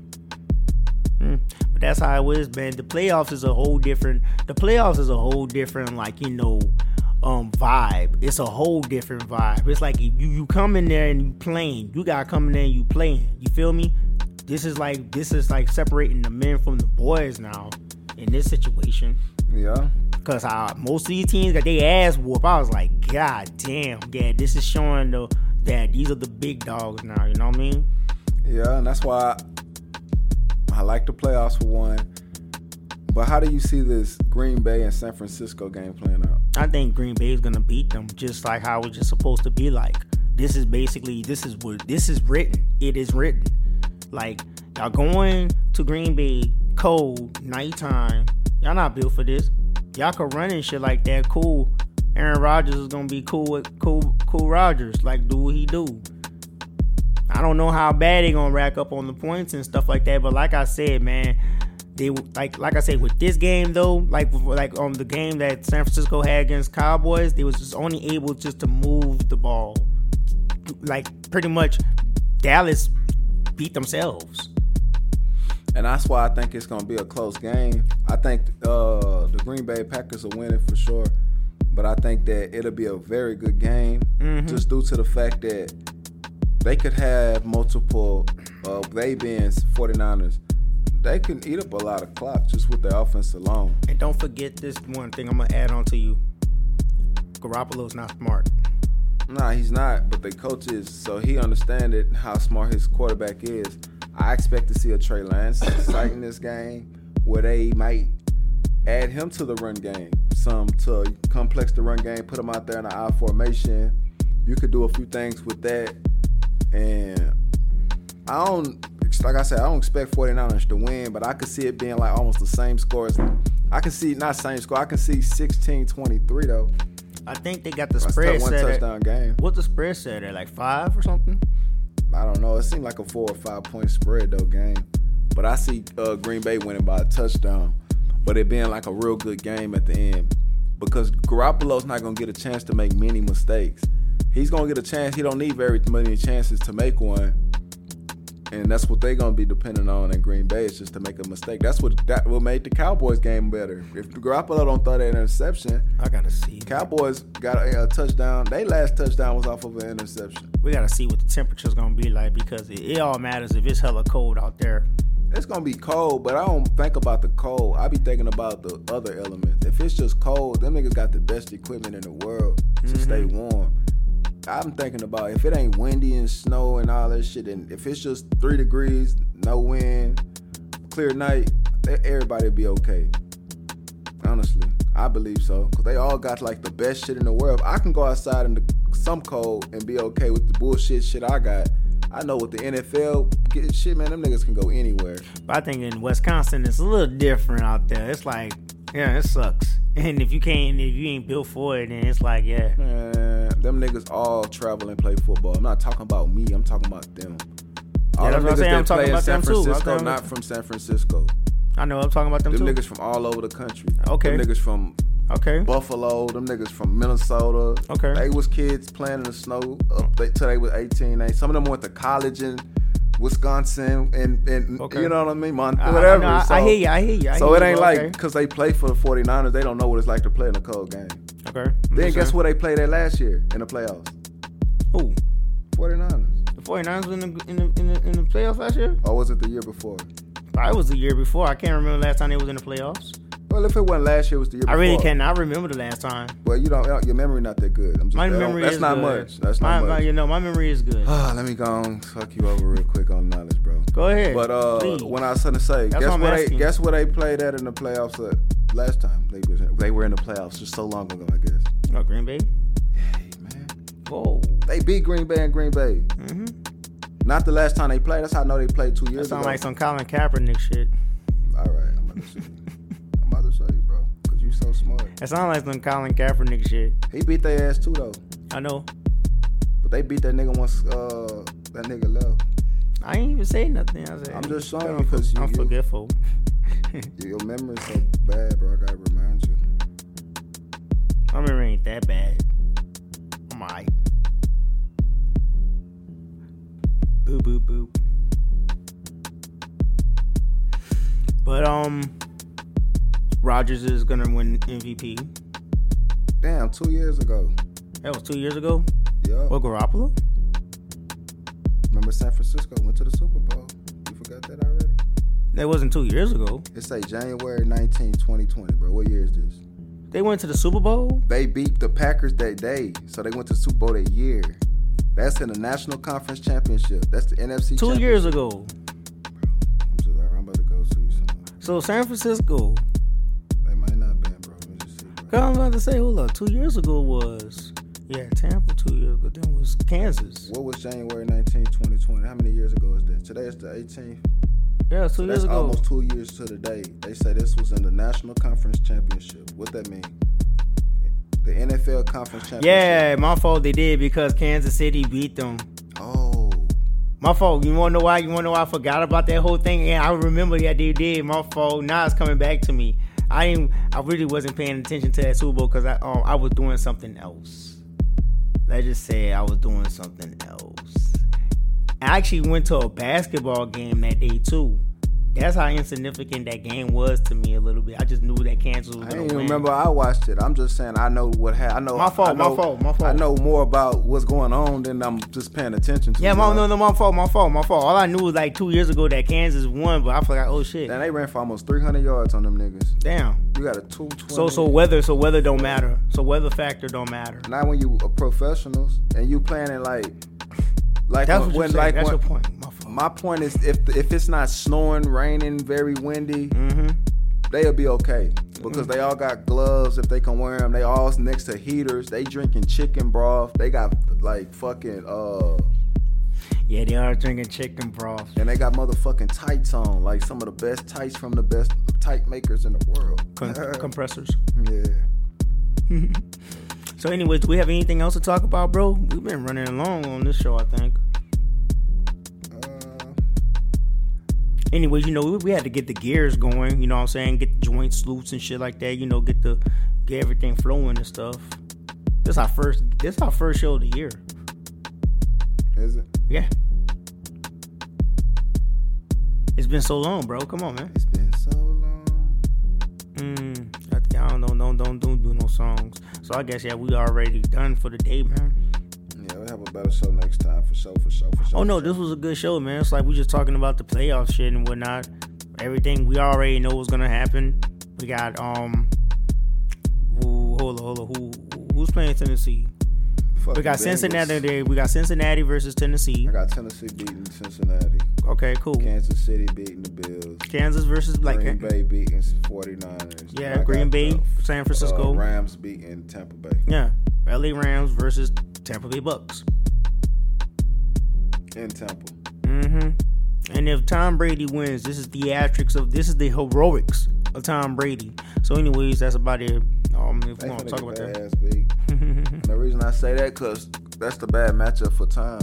Mm. But that's how it is, man. The playoffs is a whole different. The playoffs is a whole different, like, you know, um, vibe. It's a whole different vibe. It's like you you come in there and you playing. You gotta come in there and you playing. You feel me? This is like this is like separating the men from the boys now in this situation. Yeah. Cause I, most of these teams got their ass whooped. I was like, God damn, yeah. This is showing the that these are the big dogs now. You know what I mean? Yeah, and that's why. I- I like the playoffs for one, but how do you see this Green Bay and San Francisco game playing out? I think Green Bay is gonna beat them, just like how it's just supposed to be. Like this is basically this is what this is written. It is written. Like y'all going to Green Bay cold nighttime. Y'all not built for this. Y'all can run and shit like that. Cool. Aaron Rodgers is gonna be cool with cool cool Rodgers. Like do what he do. I don't know how bad they gonna rack up on the points and stuff like that, but like I said, man, they like like I said with this game though, like like on um, the game that San Francisco had against Cowboys, they was just only able just to move the ball, like pretty much Dallas beat themselves, and that's why I think it's gonna be a close game. I think uh, the Green Bay Packers will win it for sure, but I think that it'll be a very good game, mm-hmm. just due to the fact that. They could have multiple, uh, they being 49ers, they can eat up a lot of clock just with their offense alone. And don't forget this one thing I'm going to add on to you. Garoppolo's not smart. Nah, he's not, but the coach is, so he understands it, how smart his quarterback is. I expect to see a Trey Lance sight in this game where they might add him to the run game, some to complex the run game, put him out there in an I formation. You could do a few things with that. And I don't like I said, I don't expect 49ers to win, but I could see it being like almost the same score. As, I can see, not same score, I can see sixteen twenty-three though. I think they got the spread set. One touchdown game. What's the spread set at? Like five or something? I don't know. It seemed like a four or five point spread though game. But I see uh, Green Bay winning by a touchdown. But it being like a real good game at the end. Because Garoppolo's not going to get a chance to make many mistakes. He's going to get a chance. He don't need very many chances to make one. And that's what they're going to be depending on in Green Bay, is just to make a mistake. That's what that what made the Cowboys game better. If Garoppolo don't throw that interception, I gotta see. Cowboys got a, a touchdown. Their last touchdown was off of an interception. We got to see what the temperature's going to be like, because it, it all matters if it's hella cold out there. It's going to be cold, but I don't think about the cold. I be thinking about the other elements. If it's just cold, them niggas got the best equipment in the world to mm-hmm. stay warm. I'm thinking about if it ain't windy and snow and all that shit, and if it's just three degrees, no wind, clear night, everybody be okay. Honestly, I believe so, because they all got like the best shit in the world. If I can go outside in the, some cold and be okay with the bullshit shit I got, I know with the N F L get shit, man, them niggas can go anywhere. But I think in Wisconsin it's a little different out there. It's like, yeah, it sucks. And if you can't, if you ain't built for it, then it's like, yeah. Man, them niggas all travel and play football. I'm not talking about me. I'm talking about them. All yeah, them niggas that play in San Francisco, not them. From San Francisco. I know. I'm talking about them, them too. Them niggas from all over the country. Okay. Them niggas from okay. Buffalo. Them niggas from Minnesota. Okay. They was kids playing in the snow up till they was eighteen. They, some of them went to college in Wisconsin and, and okay. you know what I mean, Montana, whatever. I, I, so, I hear you. I hear you. I so hear it ain't you, like because okay. they play for the 49ers, they don't know what it's like to play in a cold game. Okay. Then guess sure. where they played at last year in the playoffs? Who? 49ers. The 49ers in the in the in the, in the playoffs last year? Or was it the year before? I was the year before. I can't remember last time they was in the playoffs. Well, if it wasn't last year, it was the year before. I really cannot remember the last time. Well, you don't. Your memory not that good. I'm just, my memory that's is not good. Much. That's not my, much. You know, my memory is good. Let me go and fuck you over real quick on knowledge, bro. Go ahead. But uh, please. When I was going to say, that's guess where they guess where they played at in the playoffs uh, last time they was, they were in the playoffs just so long ago, I guess. Oh, Green Bay. Hey man. Whoa. They beat Green Bay and Green Bay. Mm-hmm. Not the last time they played. That's how I know they played two years that sound ago. That sounds like some Colin Kaepernick shit. All right, I'm gonna see. To show you, bro, because you so smart. That sounds like some Colin Kaepernick shit. He beat their ass too, though. I know. But they beat that nigga once uh, that nigga left. I ain't even say nothing. I said, I'm just showing you because you. I'm forgetful. Your memory's so bad, bro. I gotta remind you. My memory ain't that bad. I'm alright. Boop, boop, boop. But, um... Rodgers is gonna win M V P. Damn, two years ago. That was two years ago? Yeah. Well, Garoppolo? Remember San Francisco went to the Super Bowl. You forgot that already? That wasn't two years ago. It's like January nineteenth, twenty twenty, bro. What year is this? They went to the Super Bowl? They beat the Packers that day, so they went to the Super Bowl that year. That's in the National Conference Championship. That's the N F C Championship. Two years ago. Bro, I'm just like, I'm about to go see you somewhere. So San Francisco... I was about to say, hold up, two years ago was, yeah, Tampa two years ago, then was Kansas. What was January nineteenth, twenty twenty? How many years ago is that? Today is the eighteenth. Yeah, two so years that's ago. Almost two years to the day. They say this was in the National Conference Championship. What that mean? The N F L Conference Championship. Yeah, my fault they did because Kansas City beat them. Oh. My fault. You want to know why? You want to know why I forgot about that whole thing? And I remember that they did. My fault. Now it's coming back to me. I didn't, I really wasn't paying attention to that Super Bowl because I um, I was doing something else. Let's just say I was doing something else. I actually went to a basketball game that day too. That's how insignificant that game was to me a little bit. I just knew that Kansas was going to win. I didn't win. Remember I watched it. I'm just saying I know what happened. I know my fault. I know, my fault. My fault. I know more about what's going on than I'm just paying attention to. Yeah, my, no, no, my fault. My fault. My fault. All I knew was like two years ago that Kansas won, but I forgot. Oh shit. And they ran for almost three hundred yards on them niggas. Damn. You got a two twenty. So so weather so weather don't matter. So weather factor don't matter. Not when you are professionals and you playing it like like that's when, what when like that's when, your point. My fault. My point is, if if it's not snowing, raining, very windy, mm-hmm. they'll be okay because mm-hmm. they all got gloves if they can wear them. They all next to heaters. They drinking chicken broth. They got like fucking uh. Yeah, they are drinking chicken broth. And they got motherfucking tights on, like some of the best tights from the best tight makers in the world. Com- compressors. Yeah. So anyways, do we have anything else to talk about, bro? We've been running along on this show, I think. Anyways, you know, we, we had to get the gears going, you know what I'm saying? Get the joints, loops, and shit like that, you know, get the get everything flowing and stuff. This our first this our first show of the year. Is it? Yeah. It's been so long, bro. Come on, man. It's been so long. Mm, I, I don't know, don't, don't, don't do no songs. So I guess, yeah, we already done for the day, man. Yeah, we'll have a better show next time, for sure, for sure, for sure. Oh, no, this was a good show, man. It's like we just talking about the playoff shit and whatnot. Everything, we already know what's going to happen. We got, um, ooh, hold on, hold on, who, who's playing Tennessee? Fucking we got Bengals. Cincinnati today. We got Cincinnati versus Tennessee. I got Tennessee beating Cincinnati. Okay, cool. Kansas City beating the Bills. Kansas versus like Green Bay beating 49ers. Yeah, Green got, Bay, uh, San Francisco. Uh, Rams beating Tampa Bay. Yeah, L A Rams versus Tampa Bay Bucks. In Tampa. Mm-hmm. And if Tom Brady wins, this is theatrics of this is the heroics of Tom Brady. So, anyways, that's about it. Um, if we want to talk about that. Ass big. And the reason I say that, cause that's the bad matchup for Tom.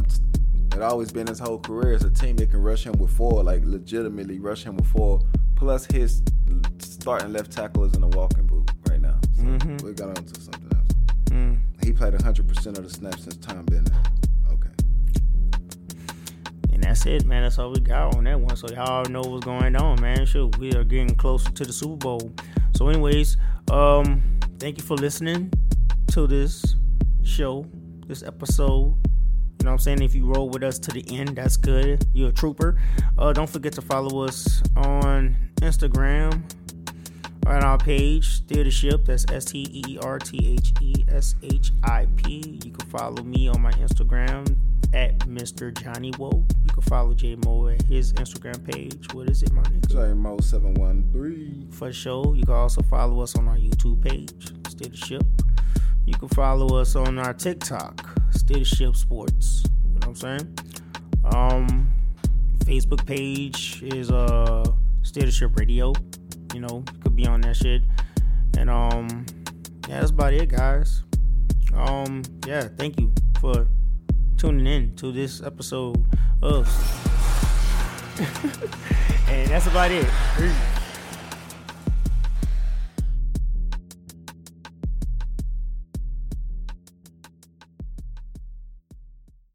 It always been his whole career. It's a team that can rush him with four, like legitimately rush him with four. Plus, his starting left tackle is in a walking boot right now. So mm-hmm. we got on to something else. Mm. He played one hundred percent of the snaps since Tom been there. And that's it, man. That's all we got on that one. So y'all know what's going on, man. Shoot, we are getting closer to the Super Bowl. So anyways, um, thank you for listening to this show, this episode. You know what I'm saying? If you roll with us to the end, that's good. You're a trooper. Uh, don't forget to follow us on Instagram, on our page, Theatership. That's S T E E R T H E S H I P. You can follow me on my Instagram, at Mister Johnny Woe. You can follow J Mo at his Instagram page. What is it, my nigga? J Mo seven one three. For sure. You can also follow us on our YouTube page, Theatership. You can follow us on our TikTok, Theatership Sports. You know what I'm saying? Um, Facebook page is uh Theatership Radio. You know, you could be on that shit. And um, yeah, that's about it, guys. Um, yeah, thank you for tuning in to this episode of and that's about it.